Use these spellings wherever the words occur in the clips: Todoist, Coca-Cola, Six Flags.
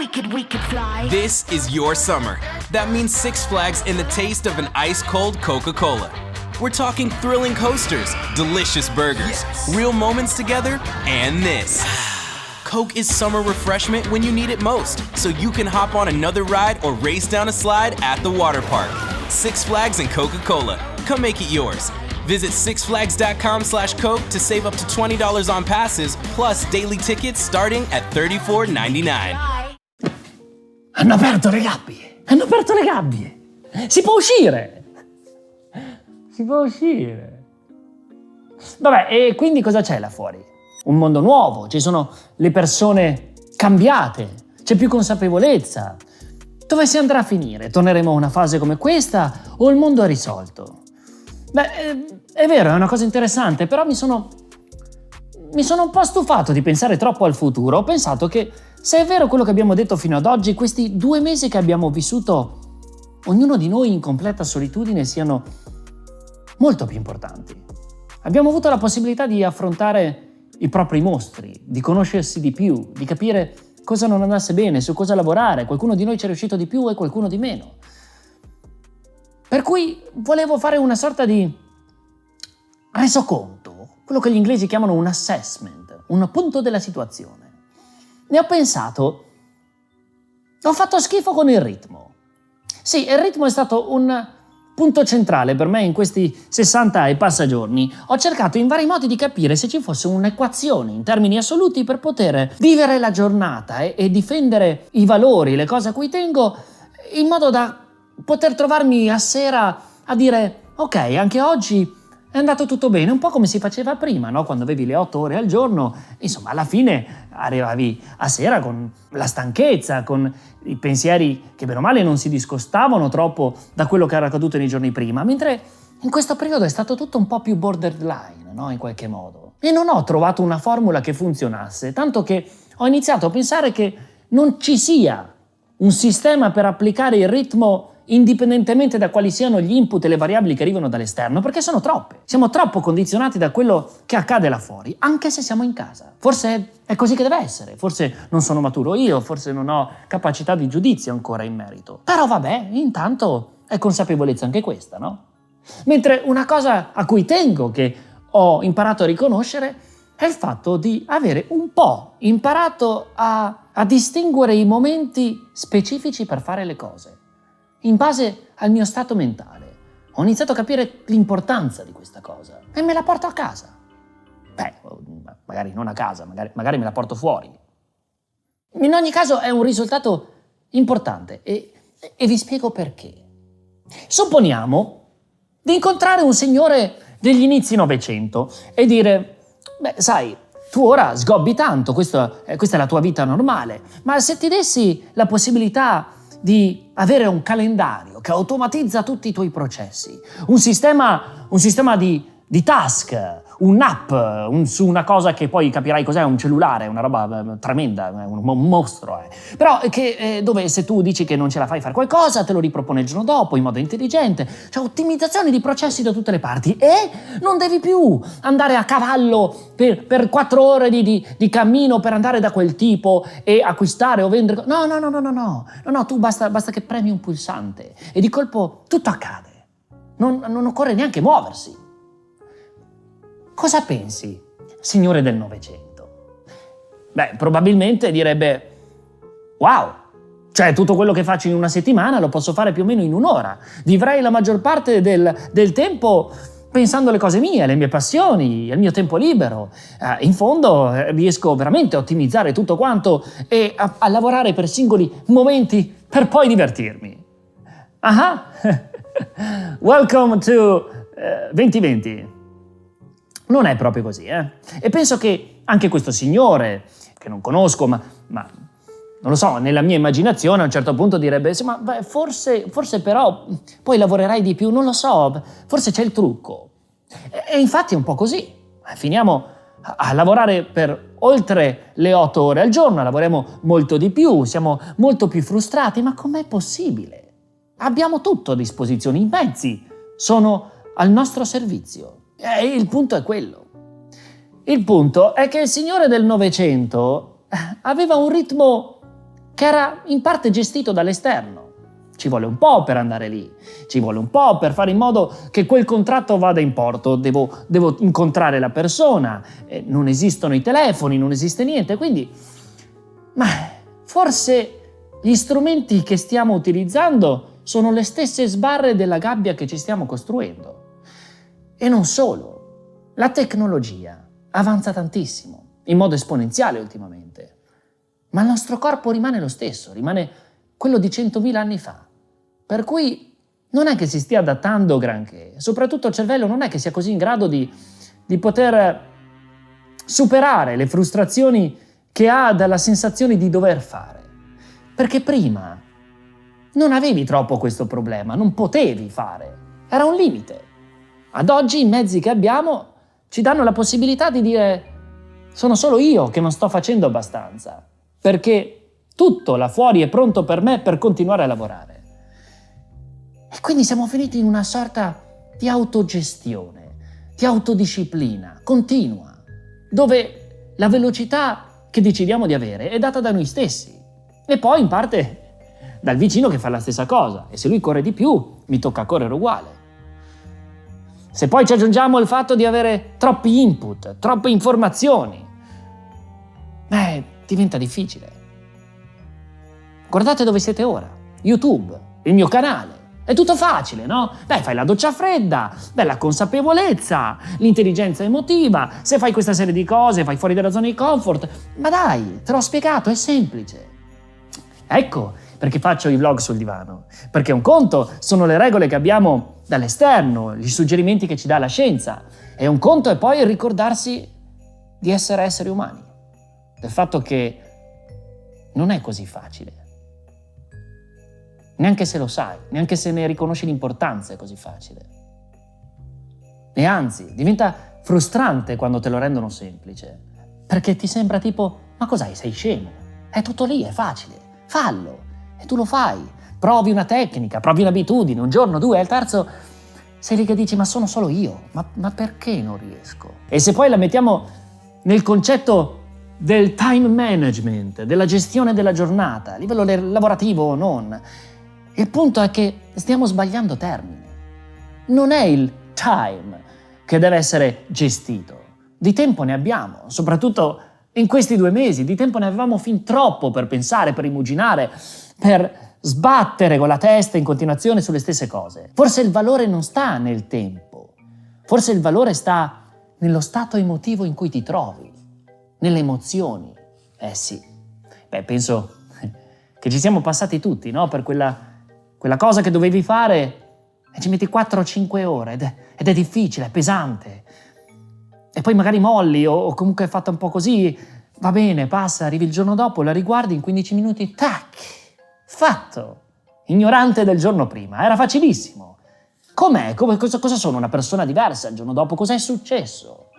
We could fly. This is your summer. That means Six Flags and the taste of an ice-cold Coca-Cola. We're talking thrilling coasters, delicious burgers, real moments together, and this. Coke is summer refreshment when you need it most, so you can hop on another ride or race down a slide at the water park. Six Flags and Coca-Cola. Come make it yours. Visit sixflags.com/Coke to save up to $20 on passes, plus daily tickets starting at $34.99. Hanno aperto le gabbie! Hanno aperto le gabbie! Si può uscire! Si può uscire! Vabbè, e quindi cosa c'è là fuori? Un mondo nuovo, ci sono le persone cambiate, c'è più consapevolezza. Dove si andrà a finire? Torneremo a una fase come questa o il mondo è risolto? Beh, è vero, è una cosa interessante, però mi sono un po' stufato di pensare troppo al futuro. Ho pensato che, se è vero quello che abbiamo detto fino ad oggi, questi 2 mesi che abbiamo vissuto, ognuno di noi in completa solitudine, siano molto più importanti. Abbiamo avuto la possibilità di affrontare i propri mostri, di conoscersi di più, di capire cosa non andasse bene, su cosa lavorare. Qualcuno di noi ci è riuscito di più e qualcuno di meno. Per cui volevo fare una sorta di resoconto, quello che gli inglesi chiamano un assessment, un appunto della situazione. Ne ho pensato, ho fatto schifo con il ritmo. Sì, il ritmo è stato un punto centrale per me in questi 60 e passa giorni. Ho cercato in vari modi di capire se ci fosse un'equazione in termini assoluti per poter vivere la giornata e difendere i valori, le cose a cui tengo, in modo da poter trovarmi a sera a dire ok, anche oggi è andato tutto bene, un po' come si faceva prima, no? Quando avevi le 8 ore al giorno, insomma, alla fine arrivavi a sera con la stanchezza, con i pensieri che bene o male non si discostavano troppo da quello che era accaduto nei giorni prima, mentre in questo periodo è stato tutto un po' più borderline, no? In qualche modo. E non ho trovato una formula che funzionasse, tanto che ho iniziato a pensare che non ci sia un sistema per applicare il ritmo indipendentemente da quali siano gli input e le variabili che arrivano dall'esterno, perché sono troppe. Siamo troppo condizionati da quello che accade là fuori, anche se siamo in casa. Forse è così che deve essere, forse non sono maturo io, forse non ho capacità di giudizio ancora in merito. Però vabbè, intanto è consapevolezza anche questa, no? Mentre una cosa a cui tengo, che ho imparato a riconoscere, è il fatto di avere un po' imparato a distinguere i momenti specifici per fare le cose. In base al mio stato mentale, ho iniziato a capire l'importanza di questa cosa e me la porto a casa. Beh, magari non a casa, magari me la porto fuori. In ogni caso è un risultato importante e vi spiego perché. Supponiamo di incontrare un signore degli inizi Novecento e dire, beh, sai, tu ora sgobbi tanto, questa è la tua vita normale, ma se ti dessi la possibilità di avere un calendario che automatizza tutti i tuoi processi, un sistema di task, un'app su una cosa che poi capirai cos'è, un cellulare, una roba tremenda, un mostro. Però dove se tu dici che non ce la fai fare qualcosa, te lo ripropone il giorno dopo in modo intelligente. Cioè ottimizzazione di processi da tutte le parti e non devi più andare a cavallo per 4 ore di cammino per andare da quel tipo e acquistare o vendere. No, tu basta che premi un pulsante e di colpo tutto accade. Non occorre neanche muoversi. Cosa pensi, signore del Novecento? Beh, probabilmente direbbe, wow, cioè tutto quello che faccio in una settimana lo posso fare più o meno in un'ora. Vivrei la maggior parte del tempo pensando alle cose mie, alle mie passioni, al mio tempo libero. In fondo riesco veramente a ottimizzare tutto quanto e a lavorare per singoli momenti per poi divertirmi. Aha! Welcome to 2020. Non è proprio così, eh? E penso che anche questo signore, che non conosco, ma non lo so, nella mia immaginazione a un certo punto direbbe sì, ma beh, forse però poi lavorerai di più, non lo so, forse c'è il trucco. E infatti è un po' così. Finiamo a lavorare per oltre le 8 ore al giorno, lavoriamo molto di più, siamo molto più frustrati, ma com'è possibile? Abbiamo tutto a disposizione, i mezzi sono al nostro servizio. Il punto è quello. Il punto è che il signore del Novecento aveva un ritmo che era in parte gestito dall'esterno. Ci vuole un po' per andare lì, ci vuole un po' per fare in modo che quel contratto vada in porto, devo incontrare la persona, non esistono i telefoni, non esiste niente, quindi ma forse gli strumenti che stiamo utilizzando sono le stesse sbarre della gabbia che ci stiamo costruendo. E non solo, la tecnologia avanza tantissimo, in modo esponenziale ultimamente, ma il nostro corpo rimane lo stesso, rimane quello di 100.000 anni fa. Per cui non è che si stia adattando granché, soprattutto il cervello non è che sia così in grado di poter superare le frustrazioni che ha dalla sensazione di dover fare. Perché prima non avevi troppo questo problema, non potevi fare, era un limite. Ad oggi i mezzi che abbiamo ci danno la possibilità di dire sono solo io che non sto facendo abbastanza, perché tutto là fuori è pronto per me per continuare a lavorare. E quindi siamo finiti in una sorta di autogestione, di autodisciplina continua, dove la velocità che decidiamo di avere è data da noi stessi e poi in parte dal vicino che fa la stessa cosa e se lui corre di più mi tocca correre uguale. Se poi ci aggiungiamo il fatto di avere troppi input, troppe informazioni, diventa difficile. Guardate dove siete ora, YouTube, il mio canale, è tutto facile, no? Fai la doccia fredda, la consapevolezza, l'intelligenza emotiva, se fai questa serie di cose, fai fuori dalla zona di comfort, ma dai, te l'ho spiegato, è semplice. Ecco perché faccio i vlog sul divano, perché un conto sono le regole che abbiamo dall'esterno, gli suggerimenti che ci dà la scienza, e un conto è poi ricordarsi di essere esseri umani, del fatto che non è così facile, neanche se lo sai, neanche se ne riconosci l'importanza è così facile, e anzi diventa frustrante quando te lo rendono semplice, perché ti sembra tipo ma cos'hai, sei scemo, è tutto lì, è facile, fallo, e tu lo fai. Provi una tecnica, provi un'abitudine, un giorno, due, al terzo sei lì che dici ma sono solo io, ma perché non riesco? E se poi la mettiamo nel concetto del time management, della gestione della giornata, a livello lavorativo o non, il punto è che stiamo sbagliando termine. Non è il time che deve essere gestito, di tempo ne abbiamo, soprattutto in questi 2 mesi, di tempo ne avevamo fin troppo per pensare, per rimuginare, per sbattere con la testa in continuazione sulle stesse cose. Forse il valore non sta nel tempo, forse il valore sta nello stato emotivo in cui ti trovi, nelle emozioni. Sì, penso che ci siamo passati tutti, no? Per quella cosa che dovevi fare e ci metti 4 o 5 ore ed è difficile, è pesante. E poi magari molli o comunque è fatta un po' così, va bene, passa, arrivi il giorno dopo, la riguardi in 15 minuti, tac! Fatto! Ignorante del giorno prima, era facilissimo. Com'è? Cosa sono? Una persona diversa il giorno dopo? Cos'è successo?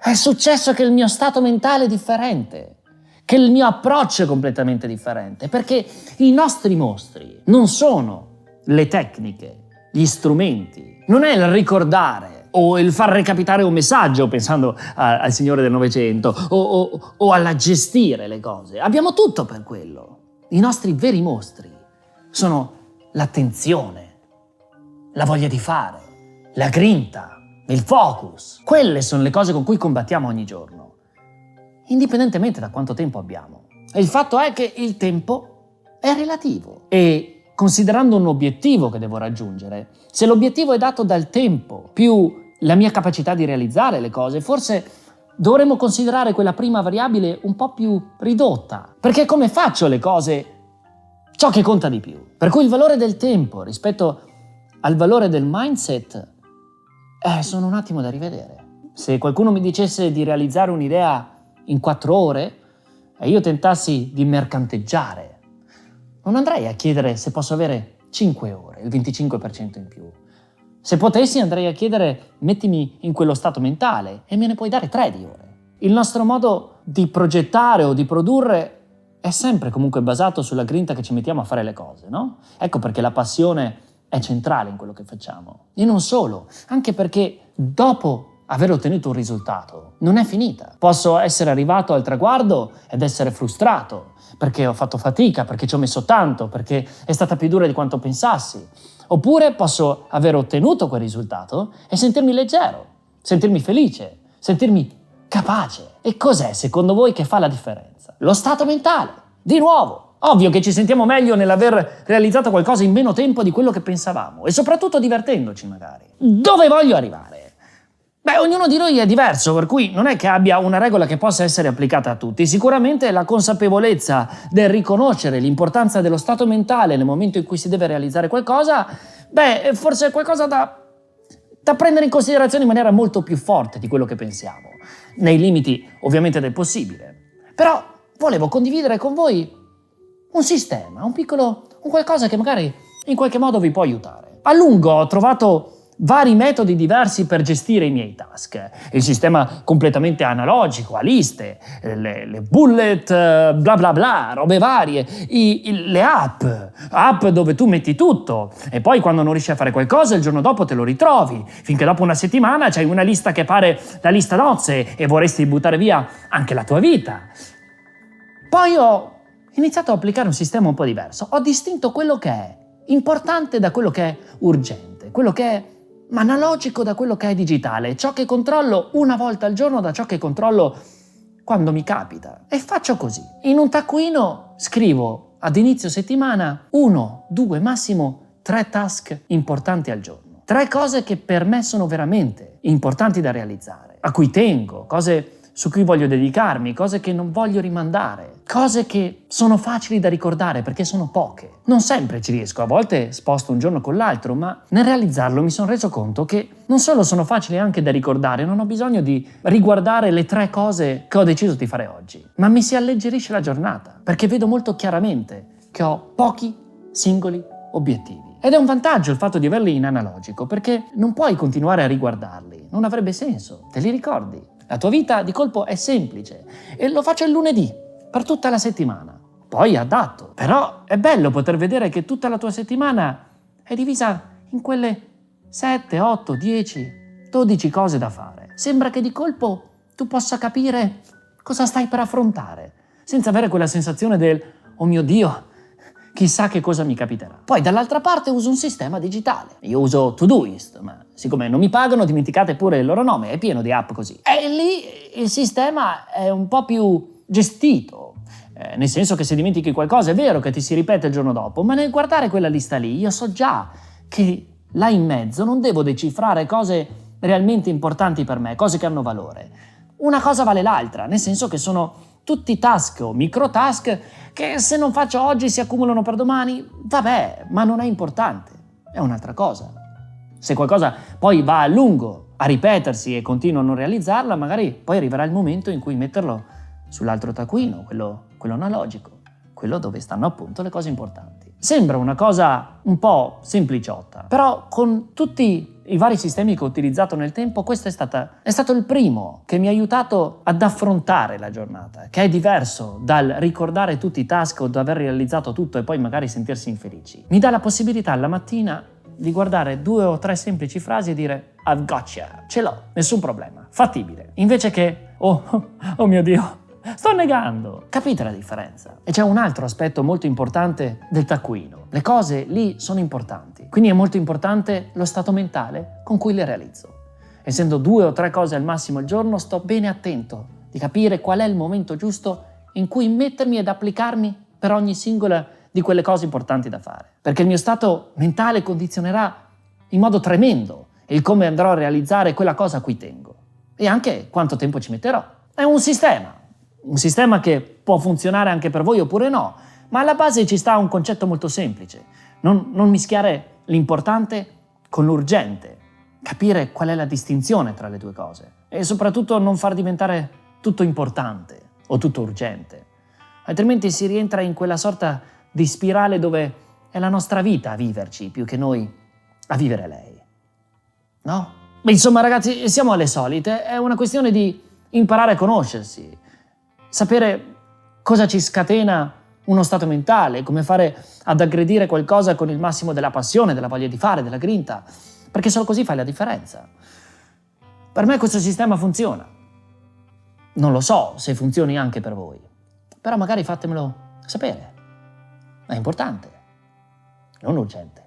È successo che il mio stato mentale è differente, che il mio approccio è completamente differente, perché i nostri mostri non sono le tecniche, gli strumenti, non è il ricordare o il far recapitare un messaggio pensando al signore del Novecento o alla gestire le cose. Abbiamo tutto per quello. I nostri veri mostri sono l'attenzione, la voglia di fare, la grinta, il focus. Quelle sono le cose con cui combattiamo ogni giorno, indipendentemente da quanto tempo abbiamo. E il fatto è che il tempo è relativo e considerando un obiettivo che devo raggiungere, se l'obiettivo è dato dal tempo più la mia capacità di realizzare le cose, forse dovremmo considerare quella prima variabile un po' più ridotta, perché come faccio le cose, ciò che conta di più. Per cui il valore del tempo rispetto al valore del mindset, sono un attimo da rivedere. Se qualcuno mi dicesse di realizzare un'idea in 4 ore e io tentassi di mercanteggiare, non andrei a chiedere se posso avere 5 ore, il 25% in più. Se potessi andrei a chiedere mettimi in quello stato mentale e me ne puoi dare 3 di ore. Il nostro modo di progettare o di produrre è sempre comunque basato sulla grinta che ci mettiamo a fare le cose, no? Ecco perché la passione è centrale in quello che facciamo. E non solo, anche perché dopo aver ottenuto un risultato non è finita. Posso essere arrivato al traguardo ed essere frustrato perché ho fatto fatica, perché ci ho messo tanto, perché è stata più dura di quanto pensassi. Oppure posso aver ottenuto quel risultato e sentirmi leggero, sentirmi felice, sentirmi capace. E cos'è secondo voi che fa la differenza? Lo stato mentale, di nuovo. Ovvio che ci sentiamo meglio nell'aver realizzato qualcosa in meno tempo di quello che pensavamo e soprattutto divertendoci magari. Dove voglio arrivare? Beh, ognuno di noi è diverso, per cui non è che abbia una regola che possa essere applicata a tutti. Sicuramente la consapevolezza del riconoscere l'importanza dello stato mentale nel momento in cui si deve realizzare qualcosa, beh, forse è qualcosa da prendere in considerazione in maniera molto più forte di quello che pensiamo, nei limiti ovviamente del possibile. Però volevo condividere con voi un sistema, un qualcosa che magari in qualche modo vi può aiutare. A lungo ho trovato vari metodi diversi per gestire i miei task. Il sistema completamente analogico, a liste, le bullet, bla bla bla, robe varie, le app dove tu metti tutto e poi quando non riesci a fare qualcosa il giorno dopo te lo ritrovi, finché dopo una settimana c'hai una lista che pare la lista nozze e vorresti buttare via anche la tua vita. Poi ho iniziato a applicare un sistema un po' diverso. Ho distinto quello che è importante da quello che è urgente, quello che è ma analogico da quello che è digitale, ciò che controllo una volta al giorno da ciò che controllo quando mi capita. E faccio così. In un taccuino scrivo ad inizio settimana 1, 2, massimo 3 task importanti al giorno. 3 cose che per me sono veramente importanti da realizzare, a cui tengo, cose su cui voglio dedicarmi, cose che non voglio rimandare, cose che sono facili da ricordare perché sono poche. Non sempre ci riesco, a volte sposto un giorno con l'altro, ma nel realizzarlo mi sono reso conto che non solo sono facili anche da ricordare, non ho bisogno di riguardare le 3 cose che ho deciso di fare oggi, ma mi si alleggerisce la giornata, perché vedo molto chiaramente che ho pochi singoli obiettivi. Ed è un vantaggio il fatto di averli in analogico, perché non puoi continuare a riguardarli, non avrebbe senso, te li ricordi. La tua vita di colpo è semplice e lo faccio il lunedì, per tutta la settimana. Poi adatto. Però è bello poter vedere che tutta la tua settimana è divisa in quelle 7, 8, 10, 12 cose da fare. Sembra che di colpo tu possa capire cosa stai per affrontare, senza avere quella sensazione del «oh mio Dio, chissà che cosa mi capiterà». Poi dall'altra parte uso un sistema digitale. Io uso Todoist, ma siccome non mi pagano, dimenticate pure il loro nome, è pieno di app così. E lì il sistema è un po' più gestito, nel senso che se dimentichi qualcosa è vero che ti si ripete il giorno dopo, ma nel guardare quella lista lì io so già che là in mezzo non devo decifrare cose realmente importanti per me, cose che hanno valore. Una cosa vale l'altra, nel senso che sono tutti task o micro task che se non faccio oggi si accumulano per domani, vabbè, ma non è importante, è un'altra cosa. Se qualcosa poi va a lungo a ripetersi e continuo a non realizzarla, magari poi arriverà il momento in cui metterlo sull'altro taccuino, quello analogico, quello dove stanno appunto le cose importanti. Sembra una cosa un po' sempliciotta, però con tutti i vari sistemi che ho utilizzato nel tempo, questo è stato il primo che mi ha aiutato ad affrontare la giornata, che è diverso dal ricordare tutti i task o da aver realizzato tutto e poi magari sentirsi infelici. Mi dà la possibilità alla mattina di guardare 2 o 3 semplici frasi e dire I've got you, ce l'ho, nessun problema, fattibile. Invece che oh mio Dio, sto negando. Capite la differenza? E c'è un altro aspetto molto importante del taccuino. Le cose lì sono importanti, quindi è molto importante lo stato mentale con cui le realizzo. Essendo 2 o 3 cose al massimo al giorno, sto bene attento di capire qual è il momento giusto in cui mettermi ed applicarmi per ogni singola di quelle cose importanti da fare. Perché il mio stato mentale condizionerà in modo tremendo il come andrò a realizzare quella cosa a cui tengo e anche quanto tempo ci metterò. È un sistema. Un sistema che può funzionare anche per voi oppure no, ma alla base ci sta un concetto molto semplice. Non mischiare l'importante con l'urgente, capire qual è la distinzione tra le 2 cose e soprattutto non far diventare tutto importante o tutto urgente, altrimenti si rientra in quella sorta di spirale dove è la nostra vita a viverci più che noi a vivere lei, no? Insomma ragazzi, siamo alle solite, è una questione di imparare a conoscersi, sapere cosa ci scatena uno stato mentale, come fare ad aggredire qualcosa con il massimo della passione, della voglia di fare, della grinta, perché solo così fai la differenza. Per me questo sistema funziona. Non lo so se funzioni anche per voi, però magari fatemelo sapere. È importante, non urgente.